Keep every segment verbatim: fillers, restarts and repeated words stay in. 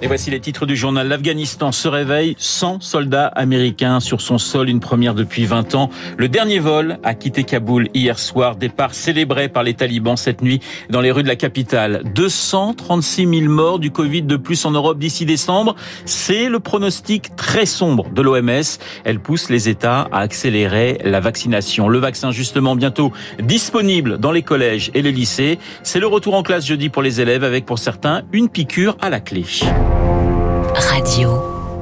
Et voici les titres du journal. L'Afghanistan se réveille, cent soldats américains sur son sol, une première depuis vingt ans. Le dernier vol a quitté Kaboul hier soir, départ célébré par les talibans cette nuit dans les rues de la capitale. deux cent trente-six mille morts du Covid de plus en Europe d'ici décembre, c'est le pronostic très sombre de l'O M S. Elle pousse les États à accélérer la vaccination. Le vaccin justement bientôt disponible dans les collèges et les lycées. C'est le retour en classe jeudi pour les élèves avec pour certains une piqûre à la clé. Radio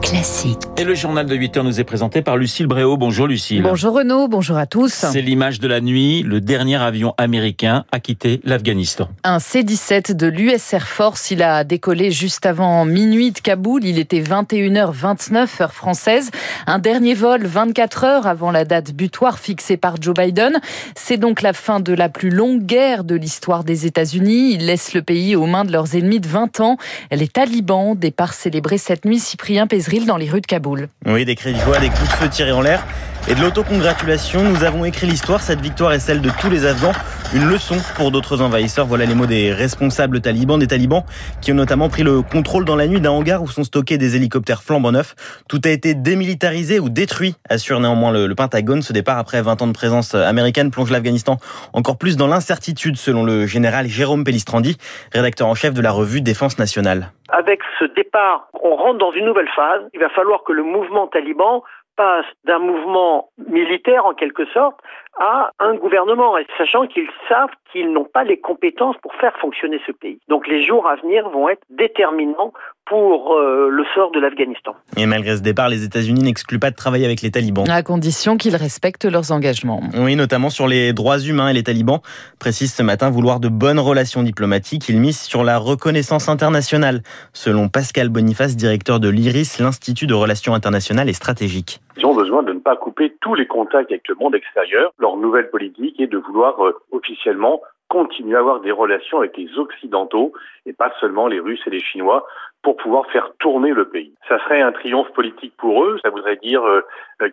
Classique. Et le journal de huit heures nous est présenté par Lucille Bréau. Bonjour Lucille. Bonjour Renaud, bonjour à tous. C'est l'image de la nuit, le dernier avion américain a quitté l'Afghanistan. Un C dix-sept de l'U S Air Force, il a décollé juste avant minuit de Kaboul, il était vingt et une heures vingt-neuf heure française. Un dernier vol vingt-quatre heures avant la date butoir fixée par Joe Biden. C'est donc la fin de la plus longue guerre de l'histoire des États-Unis. Il laisse le pays aux mains de leurs ennemis de vingt ans. Les talibans, départ célébré cette nuit, Cyprien Pézeril dans les rues de Kaboul. Oui, des cris de joie, des coups de feu tirés en l'air et de l'autocongratulation. Nous avons écrit l'histoire, cette victoire est celle de tous les Afghans, une leçon pour d'autres envahisseurs. Voilà les mots des responsables talibans, des talibans qui ont notamment pris le contrôle dans la nuit d'un hangar où sont stockés des hélicoptères flambant neufs. Tout a été démilitarisé ou détruit, assure néanmoins le, le Pentagone. Ce départ après vingt ans de présence américaine plonge l'Afghanistan encore plus dans l'incertitude, selon le général Jérôme Pellistrandi, rédacteur en chef de la revue Défense Nationale. Avec ce départ, on rentre dans une nouvelle phase. Il va falloir que le mouvement taliban passe d'un mouvement militaire, en quelque sorte, à un gouvernement, sachant qu'ils savent qu'ils n'ont pas les compétences pour faire fonctionner ce pays. Donc les jours à venir vont être déterminants pour euh, le sort de l'Afghanistan. Et malgré ce départ, les États-Unis n'excluent pas de travailler avec les talibans. À condition qu'ils respectent leurs engagements. Oui, notamment sur les droits humains, et les talibans précisent ce matin vouloir de bonnes relations diplomatiques. Ils misent sur la reconnaissance internationale, selon Pascal Boniface, directeur de l'I R I S, l'Institut de Relations Internationales et Stratégiques. Ils ont besoin de ne pas couper tous les contacts avec le monde extérieur. Leur nouvelle politique est de vouloir euh, officiellement continuer à avoir des relations avec les Occidentaux et pas seulement les Russes et les Chinois pour pouvoir faire tourner le pays. Ça serait un triomphe politique pour eux. Ça voudrait dire euh,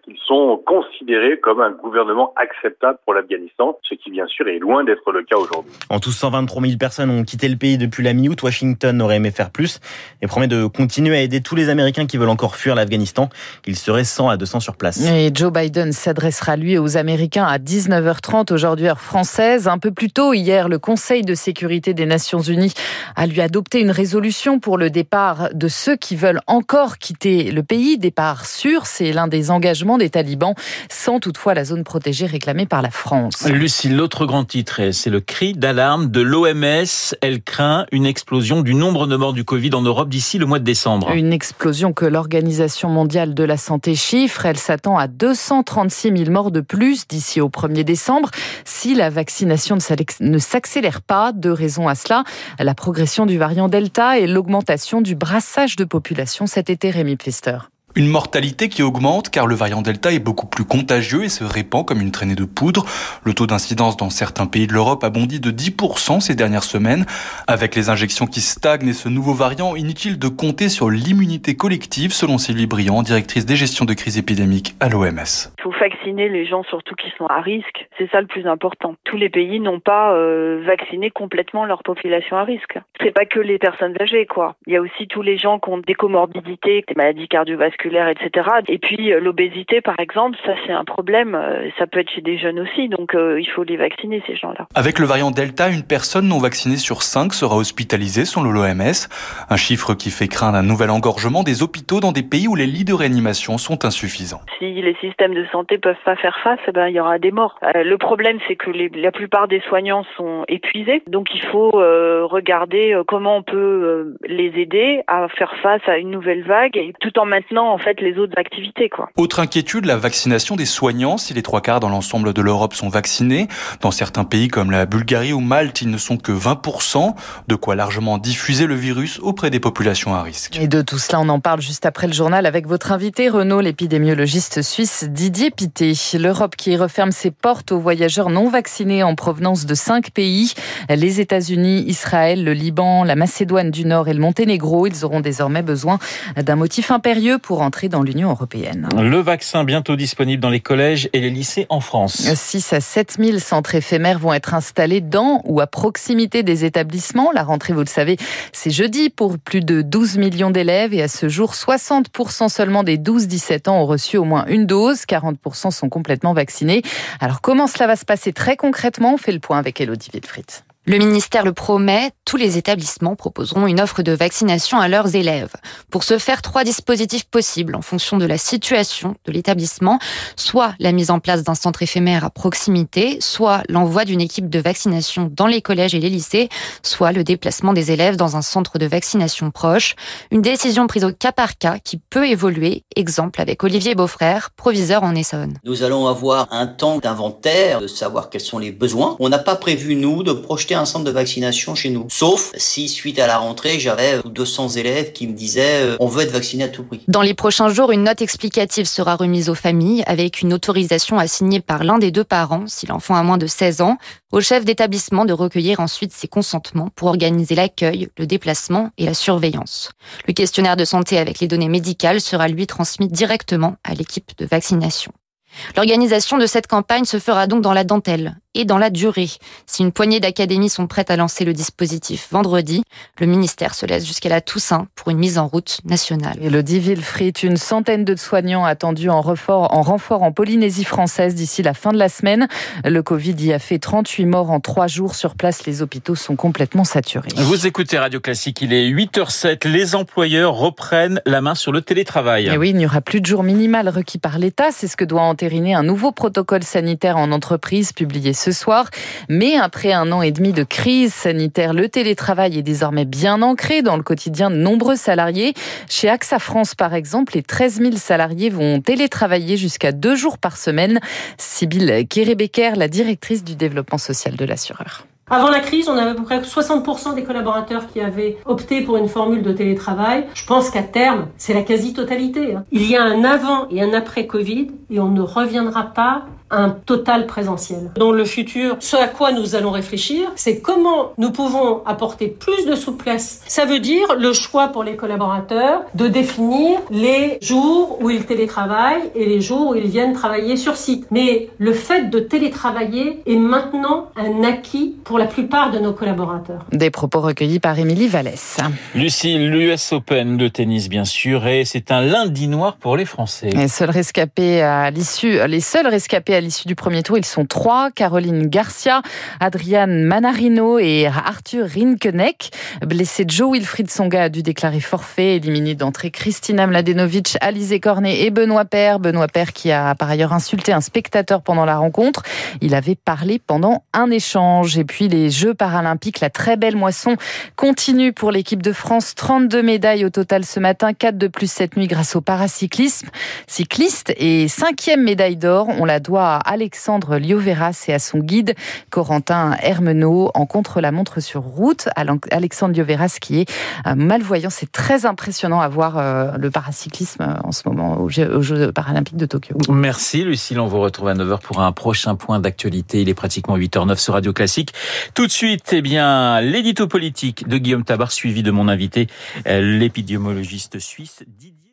qu'ils sont considérés comme un gouvernement acceptable pour l'Afghanistan, ce qui bien sûr est loin d'être le cas aujourd'hui. En tout, cent vingt-trois mille personnes ont quitté le pays depuis la mi-août. Washington aurait aimé faire plus et promet de continuer à aider tous les Américains qui veulent encore fuir l'Afghanistan. Il serait cent à deux cents sur place. Et Joe Biden s'adressera lui aux Américains à dix-neuf heures trente aujourd'hui heure française. Un peu plus tôt hier, le Conseil de sécurité des Nations Unies a lui adopté une résolution pour le départ de ceux qui veulent encore quitter le pays. Départ sûr, c'est l'un des engagements des talibans, sans toutefois la zone protégée réclamée par la France. Lucille, l'autre grand titre, c'est le cri d'alarme de l'O M S. Elle craint une explosion du nombre de morts du Covid en Europe d'ici le mois de décembre. Une explosion que l'Organisation mondiale de la santé chiffre. Elle s'attend à deux cent trente-six mille morts de plus d'ici au premier décembre. Si la vaccination ne s'accélère pas, deux raisons à cela. La progression du variant Delta et l'augmentation du du brassage de population cet été, Rémy Pfister. Une mortalité qui augmente car le variant Delta est beaucoup plus contagieux et se répand comme une traînée de poudre. Le taux d'incidence dans certains pays de l'Europe a bondi de dix pour cent ces dernières semaines. Avec les injections qui stagnent et ce nouveau variant, inutile de compter sur l'immunité collective, selon Sylvie Briand, directrice des gestions de crise épidémique à l'O M S. Il faut vacciner les gens surtout qui sont à risque. C'est ça le plus important. Tous les pays n'ont pas euh, vacciné complètement leur population à risque. C'est pas que les personnes âgées, quoi. Il y a aussi tous les gens qui ont des comorbidités, des maladies cardiovasculaires, et cetera. Et puis l'obésité, par exemple, ça c'est un problème. Ça peut être chez des jeunes aussi, donc euh, il faut les vacciner, ces gens-là. Avec le variant Delta, une personne non vaccinée sur cinq sera hospitalisée, selon l'O M S. Un chiffre qui fait craindre un nouvel engorgement des hôpitaux dans des pays où les lits de réanimation sont insuffisants. Si les systèmes de santé peuvent pas faire face, eh ben, il y aura des morts. Euh, le problème, c'est que les, la plupart des soignants sont épuisés, donc il faut euh, regarder comment on peut euh, les aider à faire face à une nouvelle vague, et tout en maintenant en fait les autres activités, quoi. Autre inquiétude, la vaccination des soignants. Si les trois quarts dans l'ensemble de l'Europe sont vaccinés, dans certains pays comme la Bulgarie ou Malte, ils ne sont que vingt pour cent, de quoi largement diffuser le virus auprès des populations à risque. Et de tout cela, on en parle juste après le journal avec votre invité, Renaud, l'épidémiologiste suisse Didier Pittet. L'Europe qui referme ses portes aux voyageurs non vaccinés en provenance de cinq pays, les États-Unis, Israël, le Liban, la Macédoine du Nord et le Monténégro. Ils auront désormais besoin d'un motif impérieux pour entrer dans l'Union européenne. Le vaccin bientôt disponible dans les collèges et les lycées en France. six à sept mille centres éphémères vont être installés dans ou à proximité des établissements. La rentrée, vous le savez, c'est jeudi pour plus de douze millions d'élèves et à ce jour, soixante pour cent seulement des douze dix-sept ans ont reçu au moins une dose. quarante pour cent sont complètement vaccinés. Alors comment cela va se passer très concrètement? On fait le point avec Elodie Villefrit. Le ministère le promet, tous les établissements proposeront une offre de vaccination à leurs élèves. Pour ce faire, trois dispositifs possibles en fonction de la situation de l'établissement, soit la mise en place d'un centre éphémère à proximité, soit l'envoi d'une équipe de vaccination dans les collèges et les lycées, soit le déplacement des élèves dans un centre de vaccination proche. Une décision prise au cas par cas qui peut évoluer, exemple avec Olivier Beaufrère, proviseur en Essonne. Nous allons avoir un temps d'inventaire, de savoir quels sont les besoins. On n'a pas prévu, nous, de projeter un centre de vaccination chez nous. Sauf si, suite à la rentrée, j'avais deux cents élèves qui me disaient euh, « on veut être vacciné à tout prix ». Dans les prochains jours, une note explicative sera remise aux familles avec une autorisation à signer par l'un des deux parents, si l'enfant a moins de seize ans, au chef d'établissement de recueillir ensuite ses consentements pour organiser l'accueil, le déplacement et la surveillance. Le questionnaire de santé avec les données médicales sera lui transmis directement à l'équipe de vaccination. L'organisation de cette campagne se fera donc dans la dentelle et dans la durée. Si une poignée d'académies sont prêtes à lancer le dispositif vendredi, le ministère se laisse jusqu'à la Toussaint pour une mise en route nationale. Elodie Villefrit, une centaine de soignants attendus en renfort, en renfort en Polynésie française d'ici la fin de la semaine. Le Covid y a fait trente-huit morts en trois jours. Sur place, les hôpitaux sont complètement saturés. Vous écoutez Radio Classique, il est huit heures zéro sept. Les employeurs reprennent la main sur le télétravail. Et oui, il n'y aura plus de jour minimal requis par l'État. C'est ce que doit entériner un nouveau protocole sanitaire en entreprise publié ce soir. Mais après un an et demi de crise sanitaire, le télétravail est désormais bien ancré dans le quotidien de nombreux salariés. Chez AXA France, par exemple, les treize mille salariés vont télétravailler jusqu'à deux jours par semaine. Sybille Kérébecker, la directrice du développement social de l'assureur. Avant la crise, on avait à peu près soixante pour cent des collaborateurs qui avaient opté pour une formule de télétravail. Je pense qu'à terme, c'est la quasi-totalité. Il y a un avant et un après Covid et on ne reviendra pas à un total présentiel. Dans le futur, ce à quoi nous allons réfléchir, c'est comment nous pouvons apporter plus de souplesse. Ça veut dire le choix pour les collaborateurs de définir les jours où ils télétravaillent et les jours où ils viennent travailler sur site. Mais le fait de télétravailler est maintenant un acquis pour Pour la plupart de nos collaborateurs. Des propos recueillis par Émilie Vallès. Lucille, l'U S Open de tennis bien sûr, et c'est un lundi noir pour les Français. Les seuls rescapés à l'issue, les seuls rescapés à l'issue du premier tour, ils sont trois, Caroline Garcia, Adrian Mannarino et Arthur Rinkenech. Blessé, Jo Wilfried Tsonga a dû déclarer forfait, éliminé d'entrée Christina Mladenovic, Alizé Cornet et Benoît Paire. Benoît Paire qui a par ailleurs insulté un spectateur pendant la rencontre. Il avait parlé pendant un échange. Et puis les Jeux Paralympiques, la très belle moisson continue pour l'équipe de France. trente-deux médailles au total ce matin, quatre de plus cette nuit grâce au paracyclisme. Cycliste et cinquième médaille d'or, on la doit à Alexandre Lloveras et à son guide Corentin Hermeno en contre-la-montre sur route. Alexandre Lloveras qui est malvoyant, c'est très impressionnant à voir le paracyclisme en ce moment aux Jeux Paralympiques de Tokyo. Merci Lucille, on vous retrouve à neuf heures pour un prochain point d'actualité. Il est pratiquement huit heures zéro neuf sur Radio Classique. Tout de suite, eh bien, l'édito politique de Guillaume Tabard, suivi de mon invité, l'épidémiologiste suisse Didier.